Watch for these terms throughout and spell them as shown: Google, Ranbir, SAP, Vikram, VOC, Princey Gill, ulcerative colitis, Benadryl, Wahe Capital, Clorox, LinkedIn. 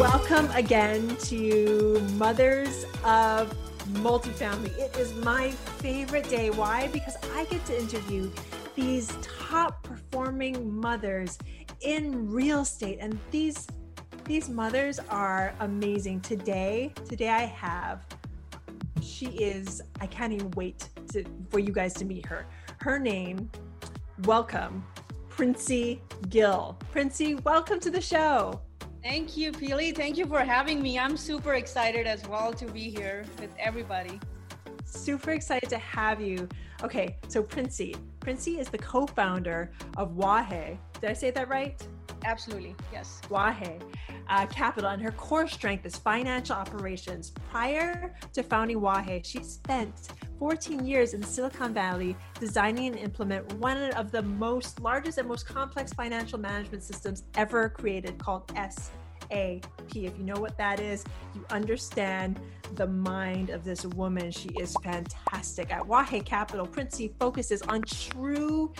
Welcome again to Mothers of Multifamily. It is my favorite day. Why? Because I get to interview these top performing mothers in real estate. And these mothers are amazing. Today I have, I can't even wait for you guys to meet her. Her name, welcome, Princey Gill. Princey, welcome to the show. Thank you, Pili. Thank you for having me. I'm super excited as well to be here with everybody. Super excited to have you. Okay, so Princey is the co-founder of Wahe. Did I say that right? Absolutely, yes. Wahe Capital, and her core strength is financial operations. Prior to founding Wahe, she spent 14 years in Silicon Valley designing and implement one of the largest and most complex financial management systems ever created, called S.A.P. If you know what that is, you understand the mind of this woman. She is fantastic. At Wahe Capital, Princey focuses on true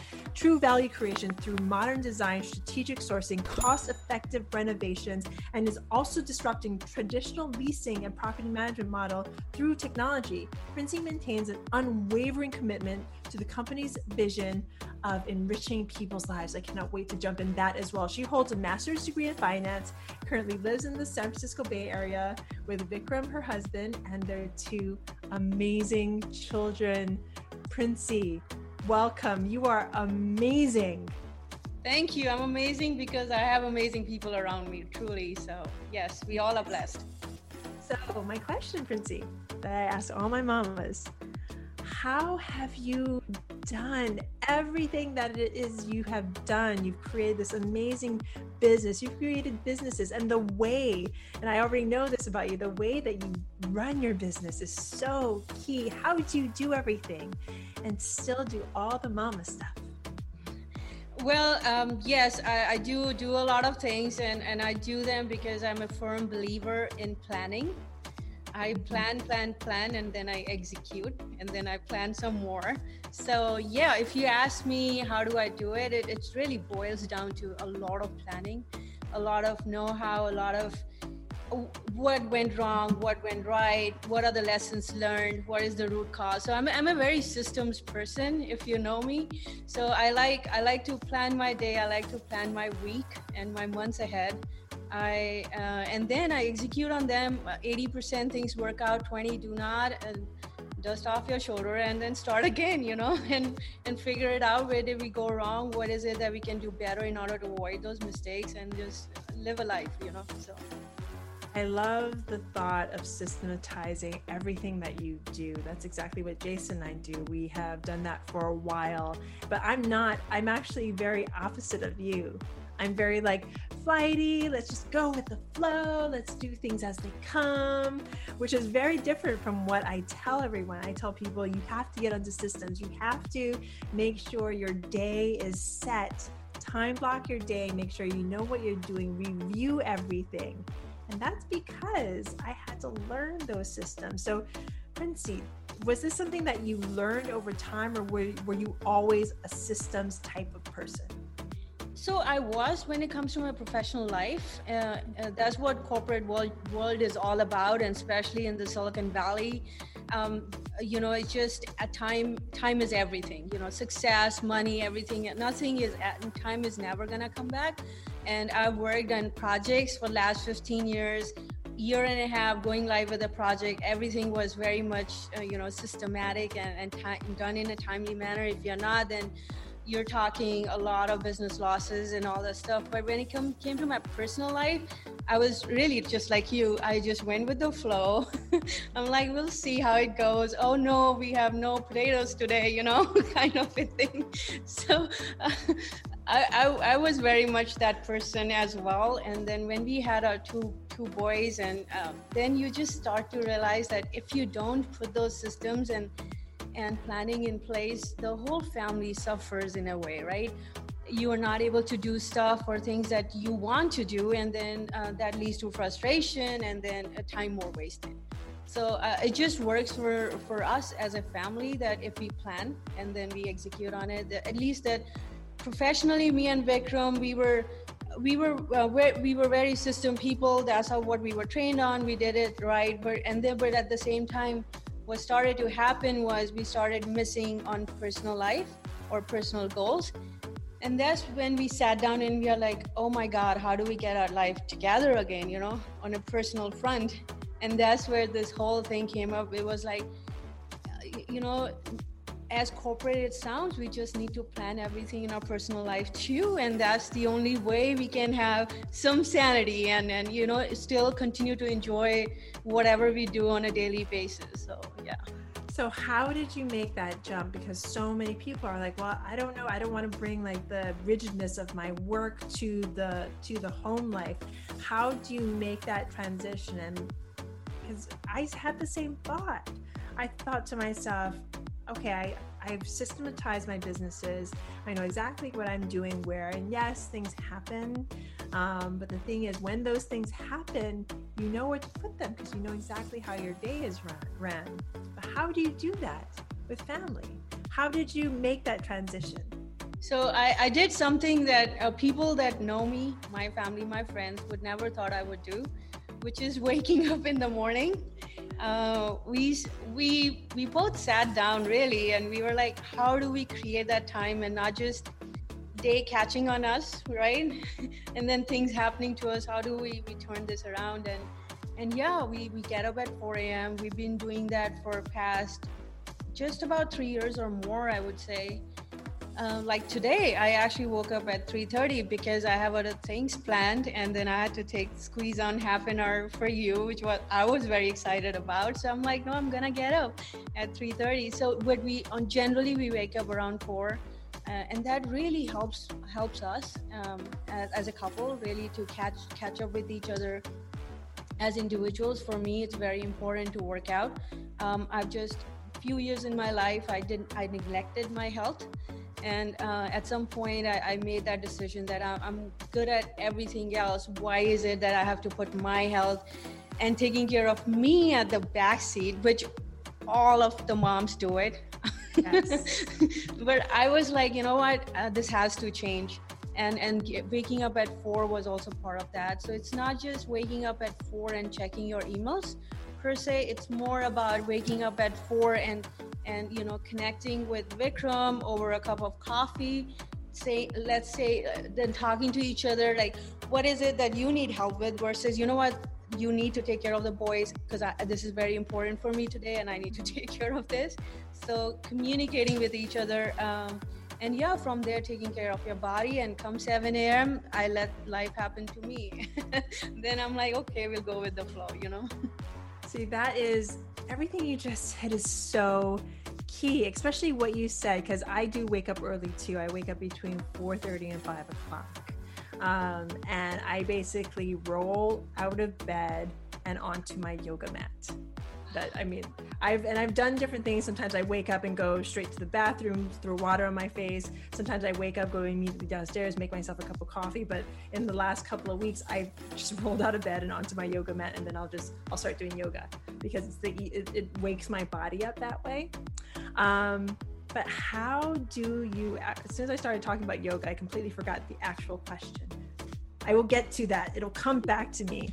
value creation through modern design, strategic sourcing, cost-effective renovations, and is also disrupting traditional leasing and property management model through technology. Princey maintains an unwavering commitment to the company's vision of enriching people's lives. I cannot wait to jump in that as well. She holds a master's degree in finance, currently lives in the San Francisco Bay Area with Vikram, her husband, and their two amazing children. Princey, welcome. You are amazing. Thank you. I'm amazing because I have amazing people around me, truly. So yes, we all are blessed. So my question, Princey, that I asked all my mamas, how have you done everything that it is you have done? You've created this amazing business. You've created businesses, and the way, and I already know this about you, the way that you run your business is so key. How do you do everything and still do all the mama stuff? Well, yes, I do a lot of things, and I do them because I'm a firm believer in planning. I plan, and then I execute, and then I plan some more. So yeah, if you ask me how do I do it, it really boils down to a lot of planning, a lot of know-how, a lot of what went wrong, what went right, what are the lessons learned, what is the root cause. So I'm a very systems person, if you know me. So I like to plan my day, I like to plan my week and my months ahead. And then I execute on them. 80% things work out, 20% do not, and dust off your shoulder and then start again, and figure it out. Where did we go wrong? What is it that we can do better in order to avoid those mistakes and just live a life, so. I love the thought of systematizing everything that you do. That's exactly what Jason and I do. We have done that for a while, but I'm actually very opposite of you. I'm very flighty, let's just go with the flow, let's do things as they come, which is very different from what I tell everyone. I tell people you have to get onto systems, you have to make sure your day is set, time block your day, make sure you know what you're doing, review everything. And that's because I had to learn those systems. So Princey, was this something that you learned over time, or were you always a systems type of person? So I was, when it comes to my professional life, that's what corporate world is all about, and especially in the Silicon Valley, it's just time is everything, success, money, everything, nothing is, time is never gonna come back. And I've worked on projects for the last 15 years, year and a half going live with a project. Everything was very much, systematic and done in a timely manner. If you're not, then you're talking a lot of business losses and all that stuff. But when it came to my personal life, I was really just like you. I just went with the flow. I'm like, we'll see how it goes. Oh no, we have no potatoes today, kind of a thing. So I was very much that person as well. And then when we had our two boys, and then you just start to realize that if you don't put those systems and planning in place, the whole family suffers in a way, right? You are not able to do stuff or things that you want to do, and then that leads to frustration, and then time more wasted. So it just works for us as a family that if we plan and then we execute on it, at least that professionally, me and Vikram, we were we were very system people. That's how what we were trained on. We did it right, but at the same time, what started to happen was we started missing on personal life or personal goals. And that's when we sat down and we are like, oh my God, how do we get our life together again, you know, on a personal front? And that's where this whole thing came up. It was like, you know, as corporate it sounds, we just need to plan everything in our personal life too. And that's the only way we can have some sanity and you know, still continue to enjoy whatever we do on a daily basis. So, yeah. So how did you make that jump? Because so many people are like, well, I don't know. I don't want to bring like the rigidness of my work to the home life. How do you make that transition? And because I had the same thought. I thought to myself, okay, I've systematized my businesses. I know exactly what I'm doing where, and yes, things happen. But the thing is, when those things happen, you know where to put them because you know exactly how your day is ran. But how do you do that with family? How did you make that transition? So I did something that people that know me, my family, my friends would never thought I would do, which is waking up in the morning. We both sat down really, and we were like, how do we create that time and not just day catching on us, right? And then things happening to us. How do we turn this around? And yeah, we get up at 4 a.m. We've been doing that for past just about 3 years or more, I would say. Like today, I actually woke up at 3:30 because I have other things planned, and then I had to squeeze on half an hour for you, which I was very excited about. So I'm like, no, I'm gonna get up at 3:30. So what we generally wake up around 4, and that really helps us as a couple really to catch up with each other. As individuals, for me, it's very important to work out. I've just few years in my life, I neglected my health. And at some point, I made that decision that I'm good at everything else. Why is it that I have to put my health and taking care of me at the backseat, which all of the moms do it. Yes. But I was like, you know what, this has to change. And waking up at 4 was also part of that. So it's not just waking up at 4 and checking your emails per se. It's more about waking up at 4 and you know, connecting with Vikram over a cup of coffee, then talking to each other, like, what is it that you need help with versus, you know what, you need to take care of the boys because this is very important for me today and I need to take care of this. So communicating with each other, and yeah, from there, taking care of your body. And come 7 a.m., I let life happen to me. Then I'm like, okay, we'll go with the flow, you know? See, that is, everything you just said is so key, especially what you said, because I do wake up early too. I wake up between 4:30 and 5 o'clock. And I basically roll out of bed and onto my yoga mat. I've done different things. Sometimes I wake up and go straight to the bathroom, throw water on my face. Sometimes I wake up, go immediately downstairs, make myself a cup of coffee. But in the last couple of weeks, I've just rolled out of bed and onto my yoga mat, and then I'll start doing yoga because it wakes my body up that way. But how do you, as soon as I started talking about yoga, I completely forgot the actual question. I will get to that. It'll come back to me.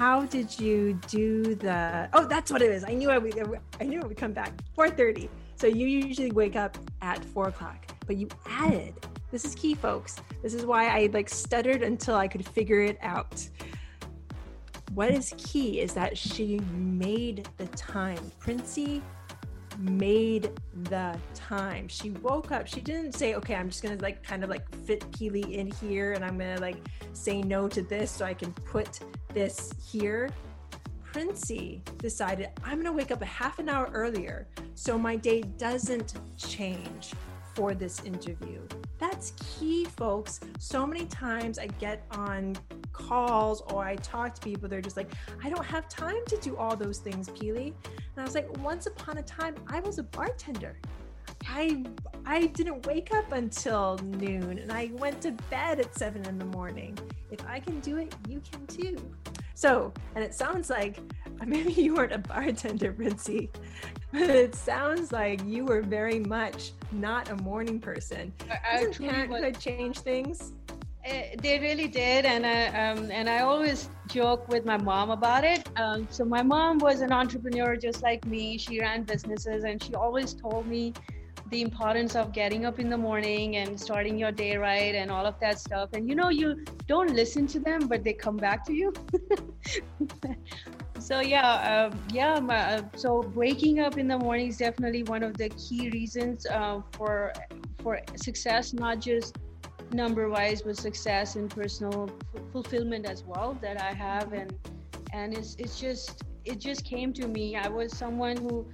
How did you do the, oh, that's what it is. I knew it would come back. 4:30. So you usually wake up at 4 o'clock, but you added, this is key, folks. This is why I stuttered until I could figure it out. What is key is that she made the time. Princey made the time. She woke up. She didn't say, okay, I'm just gonna fit Keely in here and I'm gonna say no to this so I can put this here. Princey decided, I'm gonna wake up a half an hour earlier so my day doesn't change for this interview. That's key, folks. So many times I get on calls or I talk to people, they're just like, I don't have time to do all those things, Keely. And I was like, once upon a time, I was a bartender. I didn't wake up until noon and I went to bed at 7 in the morning. If I can do it, you can too. So, and it sounds like Maybe you weren't a bartender, Princey, but it sounds like you were very much not a morning person. Parenthood change things? They really did, and I always joke with my mom about it. So my mom was an entrepreneur just like me. She ran businesses, and she always told me the importance of getting up in the morning and starting your day right and all of that stuff. And you know, you don't listen to them, but they come back to you. So yeah, so waking up in the morning is definitely one of the key reasons for success, not just number-wise, but success and personal fulfillment as well that I have. And it just came to me. I was someone who,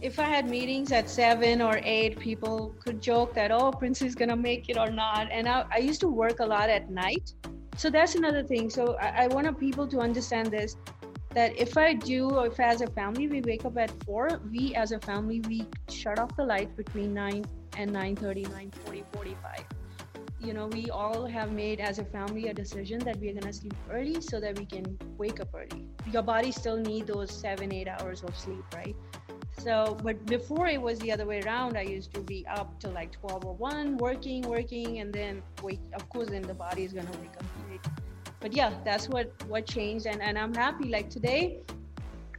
if I had meetings at 7 or 8, people could joke that, oh, Princey's gonna make it or not. And I used to work a lot at night. So that's another thing. So I want people to understand this, that if as a family, we wake up at 4, we shut off the light between 9 and 9:30, 9:40, 45. You know, we all have made as a family a decision that we're gonna sleep early so that we can wake up early. Your body still needs those 7-8 hours of sleep, right? So, but before it was the other way around. I used to be up till like 12 or 1, working, and then then the body is gonna wake up late. But yeah, that's what changed, and I'm happy. Like today,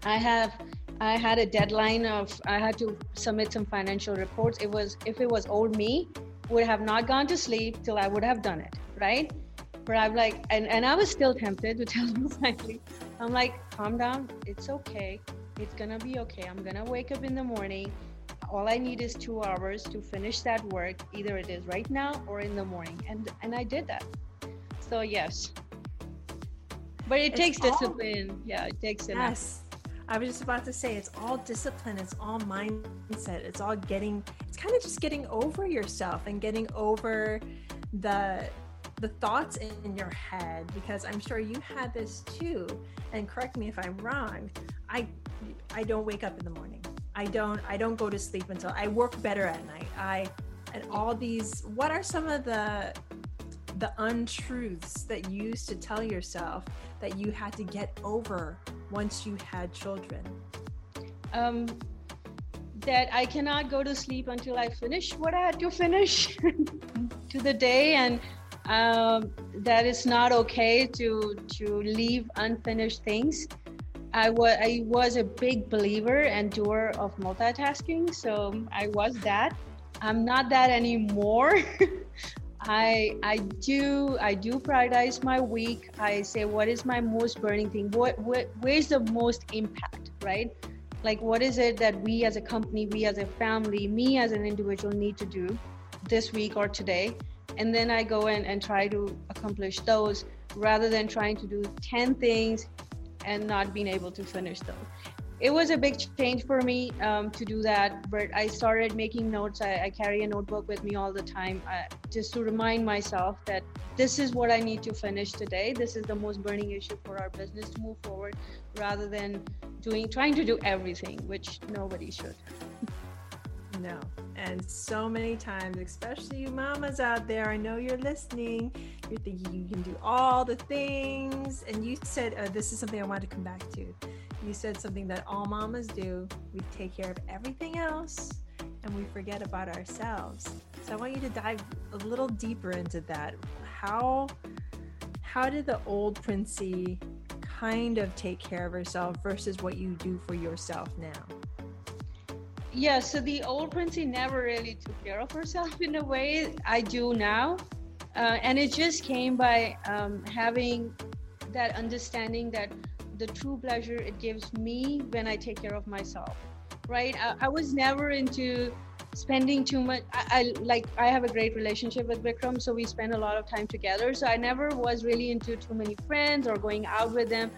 I had a deadline I had to submit some financial reports. If it was old me, would have not gone to sleep till I would have done it, right? But I'm like, and I was still tempted to tell you frankly, I'm like, calm down, it's okay. It's gonna be okay. I'm gonna wake up in the morning. All I need is 2 hours to finish that work. Either it is right now or in the morning. And I did that. So yes, but it takes discipline. Yeah, it takes enough. Yes, I was just about to say, it's all discipline. It's all mindset. It's all it's kind of just getting over yourself and getting over the thoughts in your head, because I'm sure you had this too. And correct me if I'm wrong. I don't wake up in the morning. I don't go to sleep until I work better at night. What are some of the untruths that you used to tell yourself that you had to get over once you had children? That I cannot go to sleep until I finish what I had to finish to the day, and that it's not okay to leave unfinished things. I was a big believer and doer of multitasking, so I was that. I'm not that anymore. I do prioritize my week. I say, what is my most burning thing? Where's the most impact, right? Like, what is it that we as a company, we as a family, me as an individual need to do this week or today? And then I go in and try to accomplish those rather than trying to do 10 things and not being able to finish them. It was a big change for me to do that, but I started making notes. I carry a notebook with me all the time just to remind myself that this is what I need to finish today. This is the most burning issue for our business to move forward, rather than trying to do everything, which nobody should. No. And so many times, especially you mamas out there, I know you're listening, you're thinking you can do all the things. And you said, this is something I wanted to come back to. You said something that all mamas do. We take care of everything else and we forget about ourselves. So I want you to dive a little deeper into that. How did the old Princey kind of take care of herself versus what you do for yourself now? Yeah, so the old Princey never really took care of herself in a way I do now. And it just came by having that understanding that the true pleasure it gives me when I take care of myself, right? I was never into spending too much. I have a great relationship with Vikram, so we spend a lot of time together. So I never was really into too many friends or going out with them.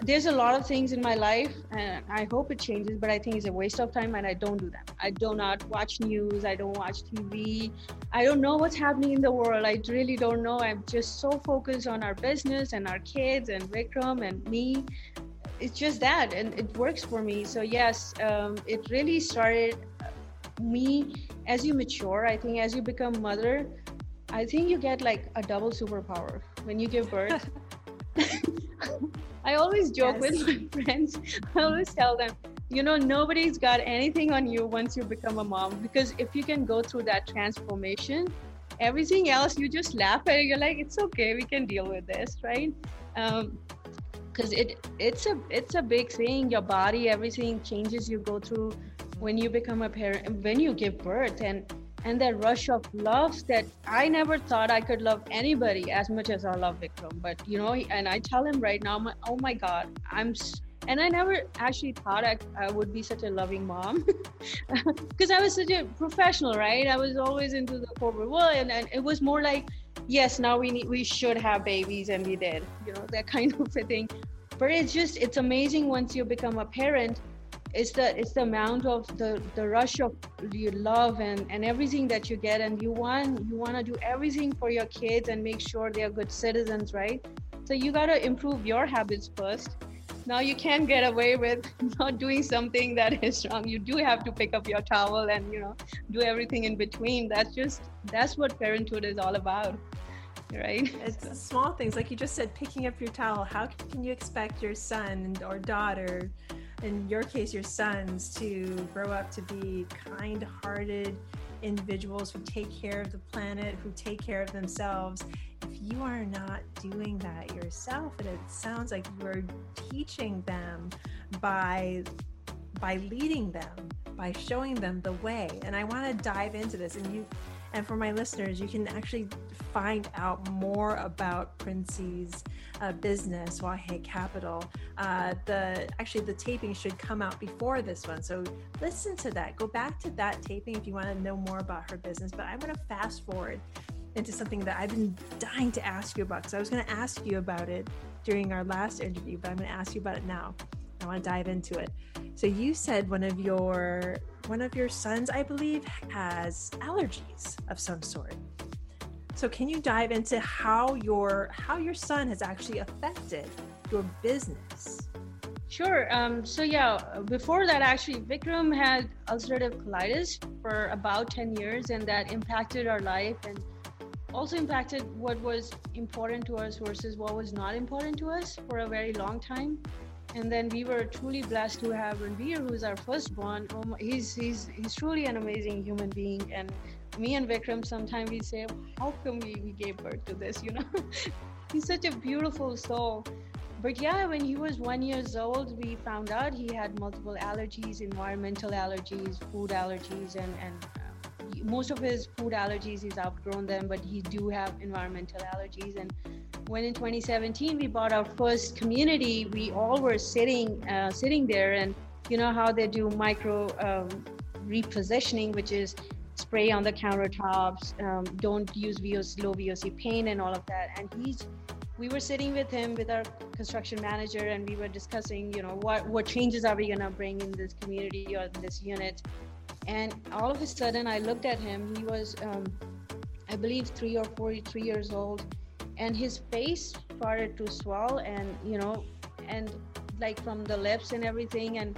There's a lot of things in my life, and I hope it changes, but I think it's a waste of time, and I don't do that. I do not watch news. I don't watch TV. I don't know what's happening in the world. I really don't know. I'm just so focused on our business and our kids and Vikram and me. It's just that, and it works for me. So yes, it really started me. As you mature, I think as you become mother, I think you get like a double superpower when you give birth. I always joke with my friends. I always tell them, you know, nobody's got anything on you once you become a mom, because if you can go through that transformation, everything else, you just laugh at it. You're like, it's okay, we can deal with this, right? Because it's a big thing. Your body, everything changes. You go through when you become a parent, when you give birth, and that rush of love that I never thought I could love anybody as much as I love Vikram. But you know, and I tell him right now, oh my God, and I never actually thought I would be such a loving mom, because I was such a professional, right? I was always into the corporate world, and it was more like, yes, now we should have babies, and we did, you know, that kind of a thing. But it's amazing once you become a parent. It's the amount of the rush of your love and everything that you get, and you want to do everything for your kids and make sure they are good citizens, right? So you got to improve your habits first. Now you can't get away with not doing something that is wrong. You do have to pick up your towel and, you know, do everything in between. That's what parenthood is all about, right? It's the small things. Like you just said, picking up your towel. How can you expect your son or daughter, in your case, your sons, to grow up to be kind-hearted individuals who take care of the planet, who take care of themselves, if you are not doing that yourself? And it sounds like you're teaching them by leading them, by showing them the way. And I want to dive into this, and for my listeners, you can actually find out more about Princey's business, Wahe Capital. The taping should come out before this one, so listen to that. Go back to that taping if you want to know more about her business. But I'm going to fast forward into something that I've been dying to ask you about, because I was going to ask you about it during our last interview, but I'm going to ask you about it now. I want to dive into it. So you said one of your sons, I believe, has allergies of some sort. So can you dive into how your son has actually affected your business? Sure. Before that, actually, Vikram had ulcerative colitis for about 10 years, and that impacted our life and also impacted what was important to us versus what was not important to us for a very long time. And then we were truly blessed to have Ranbir, who's our firstborn. He's truly an amazing human being. And me and Vikram, sometimes we say, how come we gave birth to this, you know? He's such a beautiful soul. But yeah, when he was 1 year old, we found out he had multiple allergies, environmental allergies, food allergies, and most of his food allergies, he's outgrown them, but he do have environmental allergies. And when in 2017 we bought our first community, we all were sitting there, and you know how they do micro repositioning, which is spray on the countertops, don't use low VOC paint and all of that. And we were sitting with him, with our construction manager, and we were discussing, you know, what changes are we gonna bring in this community or this unit. And all of a sudden I looked at him. He was, I believe, 3 or 4 years old, and his face started to swell, and you know, and like from the lips and everything, and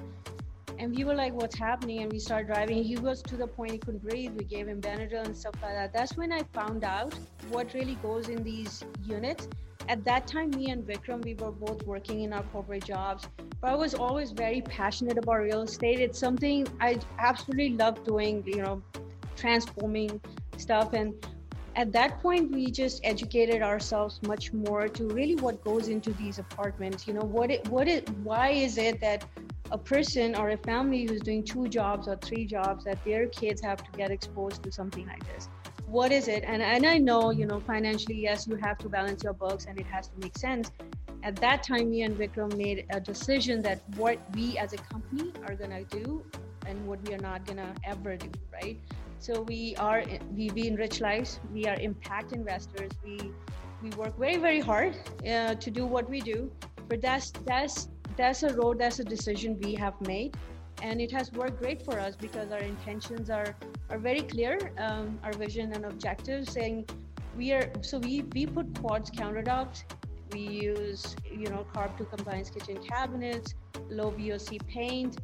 we were like, what's happening? And we started driving. He was to the point he couldn't breathe. We gave him Benadryl and stuff like that. That's when I found out what really goes in these units. At that time, me and Vikram, we were both working in our corporate jobs, but I was always very passionate about real estate. It's something I absolutely love doing, you know, transforming stuff. And at that point, we just educated ourselves much more to really what goes into these apartments. You know, why is it that a person or a family who's doing 2 jobs or 3 jobs, that their kids have to get exposed to something like this? What is it? And I know, you know, financially, yes, you have to balance your books and it has to make sense. At that time, me and Vikram made a decision that what we as a company are gonna do and what we are not gonna ever do, right? So we enrich lives. We are impact investors. We work very, very hard to do what we do. But that's a road, that's a decision we have made, and it has worked great for us because our intentions are very clear. Our vision and objectives, saying we put quartz countertops. We use, you know, carb to compliance kitchen cabinets, low VOC paint,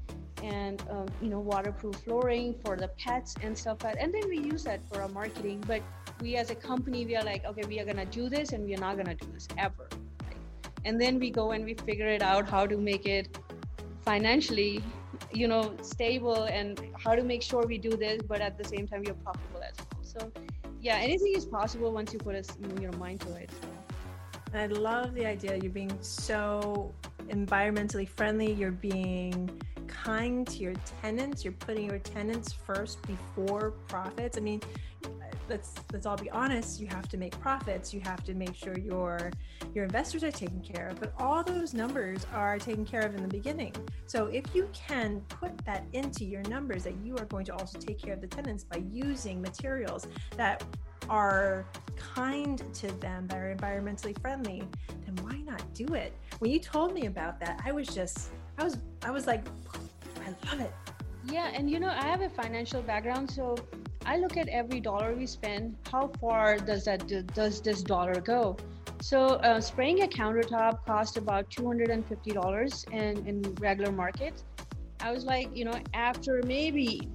and you know, waterproof flooring for the pets and stuff like that. And then we use that for our marketing. But we as a company, we are like, okay, we are gonna do this, and we are not gonna do this ever, right? And then we go and we figure it out how to make it financially, you know, stable, and how to make sure we do this, but at the same time, you're profitable as well. So yeah, anything is possible once you put your mind to it. So. I love the idea. You're being so environmentally friendly. You're being kind to your tenants. You're putting your tenants first before profits. I mean, let's all be honest. You have to make profits. You have to make sure your investors are taken care of, but all those numbers are taken care of in the beginning. So if you can put that into your numbers, that you are going to also take care of the tenants by using materials that are kind to them, that are environmentally friendly, then why not do it? When you told me about that, I was like, I love it. Yeah, and you know, I have a financial background, so I look at every dollar we spend, how far does this dollar go? So spraying a countertop cost about $250 in regular market. I was like, you know, after maybe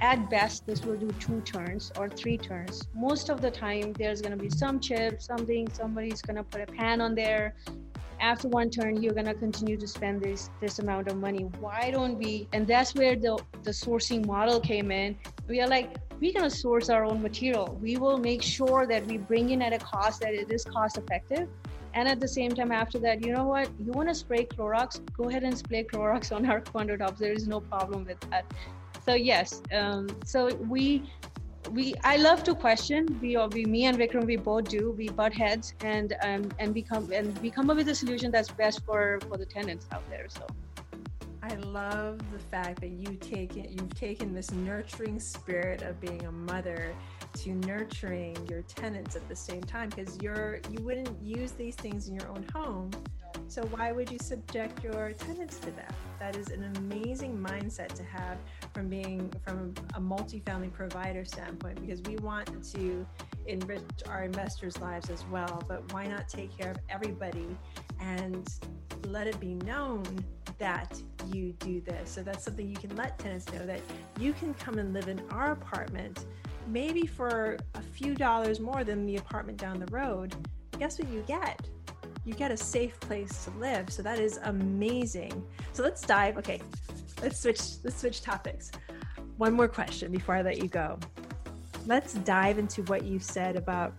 at best, this will do 2 turns or 3 turns. Most of the time, there's gonna be some chip, somebody's gonna put a pan on there. After 1 turn, you're gonna continue to spend this amount of money. Why don't we? And that's where the sourcing model came in. We are like, we're gonna source our own material. We will make sure that we bring in at a cost that it is cost effective. And at the same time, after that, you know what? You wanna spray Clorox? Go ahead and spray Clorox on our countertops. There is no problem with that. So yes, I love to question. Me and Vikram, we both do. We butt heads and we come up with a solution that's best for the tenants out there. So, I love the fact that you've taken this nurturing spirit of being a mother to nurturing your tenants at the same time, because you wouldn't use these things in your own home. So why would you subject your tenants to that? That is an amazing mindset to have from a multi-family provider standpoint, because we want to enrich our investors' lives as well, but why not take care of everybody and let it be known that you do this? So that's something you can let tenants know, that you can come and live in our apartment, maybe for a few dollars more than the apartment down the road. Guess what you get? You get a safe place to live. So that is amazing. So let's dive. Okay, let's switch topics. One more question before I let you go. Let's dive into what you said about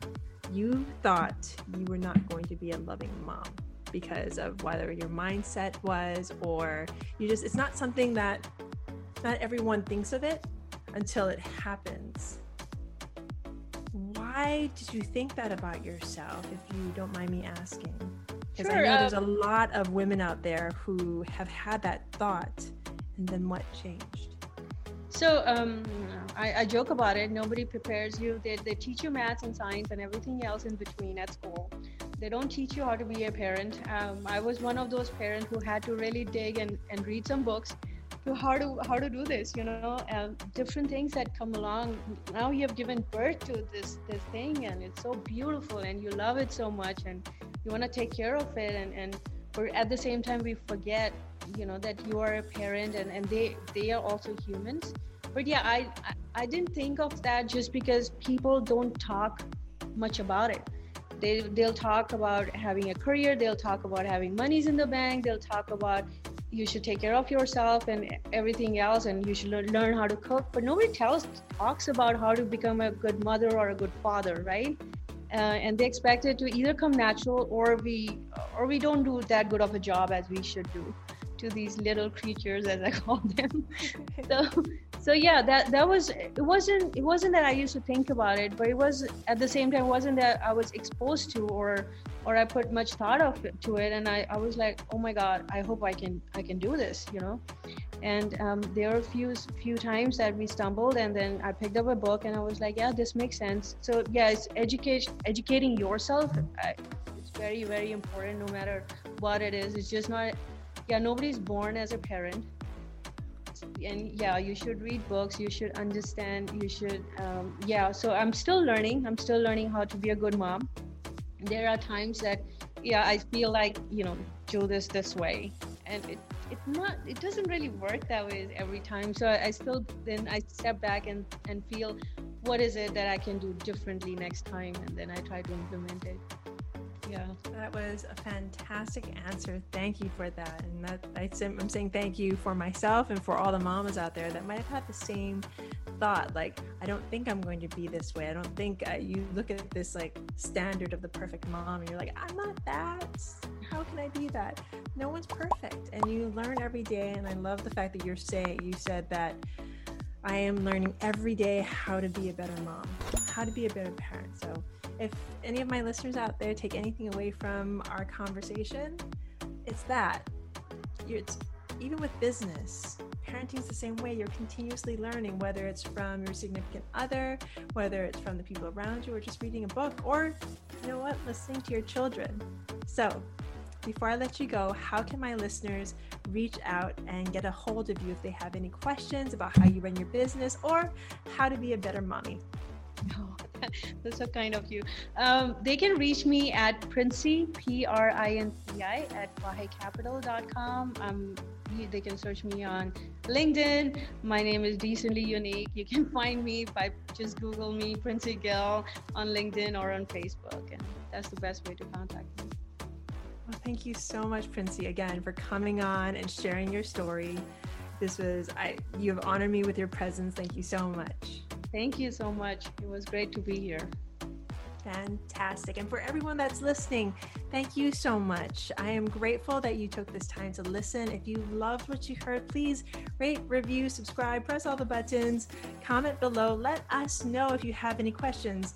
you thought you were not going to be a loving mom because of whether your mindset was, or it's not something that not everyone thinks of it until it happens. Why did you think that about yourself, if you don't mind me asking? Because sure, I know there's a lot of women out there who have had that thought, and then what changed? So I joke about it. Nobody prepares you. They teach you math and science and everything else in between at school. They don't teach you how to be a parent. I was one of those parents who had to really dig and read some books to how to do this, you know, different things that come along. Now you have given birth to this thing, and it's so beautiful, and you love it so much, and you want to take care of it, and at the same time we forget, you know, that you are a parent, and they are also humans. But yeah, I didn't think of that just because people don't talk much about it. They'll talk about having a career, they'll talk about having monies in the bank, they'll talk about you should take care of yourself and everything else, and you should learn how to cook. But nobody talks about how to become a good mother or a good father, right? And they expect it to either come natural, or we don't do that good of a job as we should do to these little creatures, as I call them. So yeah, that was, it wasn't that I used to think about it, but it was at the same time, wasn't that I was exposed to or I put much thought to it. And I was like, oh my God, I hope I can do this, you know? And there were a few times that we stumbled, and then I picked up a book and I was like, yeah, this makes sense. So yeah, it's educating yourself. It's very, very important, no matter what it is. It's just not, yeah, nobody's born as a parent. And yeah, you should read books, you should understand, you should, so I'm still learning how to be a good mom. There are times that, yeah, I feel like, you know, do this way, and it doesn't really work that way every time. So I step back and feel, what is it that I can do differently next time? And then I try to implement it. Yeah, that was a fantastic answer. Thank you for that. And that I'm saying thank you for myself and for all the mamas out there that might have had the same thought. Like, I don't think I'm going to be this way. I don't think you look at this like standard of the perfect mom and you're like, I'm not that. How can I be that? No one's perfect. And you learn every day. And I love the fact that you said that I am learning every day how to be a better mom, how to be a better parent. So if any of my listeners out there take anything away from our conversation, it's that. It's even with business, parenting is the same way. You're continuously learning, whether it's from your significant other, whether it's from the people around you, or just reading a book, or you know what, listening to your children. So before I let you go, how can my listeners reach out and get a hold of you if they have any questions about how you run your business or how to be a better mommy? Oh, that's so kind of you. They can reach me at Princey, P-R-I-N-C-I, at wahecapital.com. They can search me on LinkedIn. My name is Decently Unique. You can find me by just Google me, Princey Gill, on LinkedIn or on Facebook. And that's the best way to contact me. Well, thank you so much, Princey, again, for coming on and sharing your story. You have honored me with your presence. Thank you so much. Thank you so much. It was great to be here. Fantastic. And for everyone that's listening, thank you so much. I am grateful that you took this time to listen. If you loved what you heard, please rate, review, subscribe, press all the buttons, comment below. Let us know if you have any questions.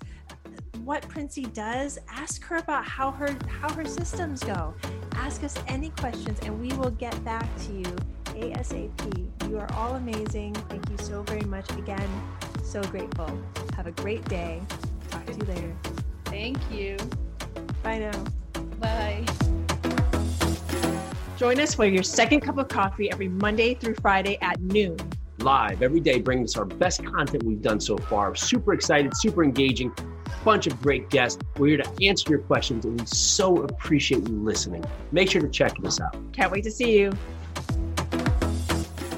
What Princey does, ask her about how her systems go. Ask us any questions and we will get back to you ASAP. You are all amazing. Thank you so very much again. So grateful. Have a great day. Talk to you later. Thank you. Bye now. Bye. Join us for your second cup of coffee every Monday through Friday at noon. Live every day, bringing us our best content we've done so far. Super excited, super engaging, bunch of great guests. We're here to answer your questions and we so appreciate you listening. Make sure to check us out. Can't wait to see you.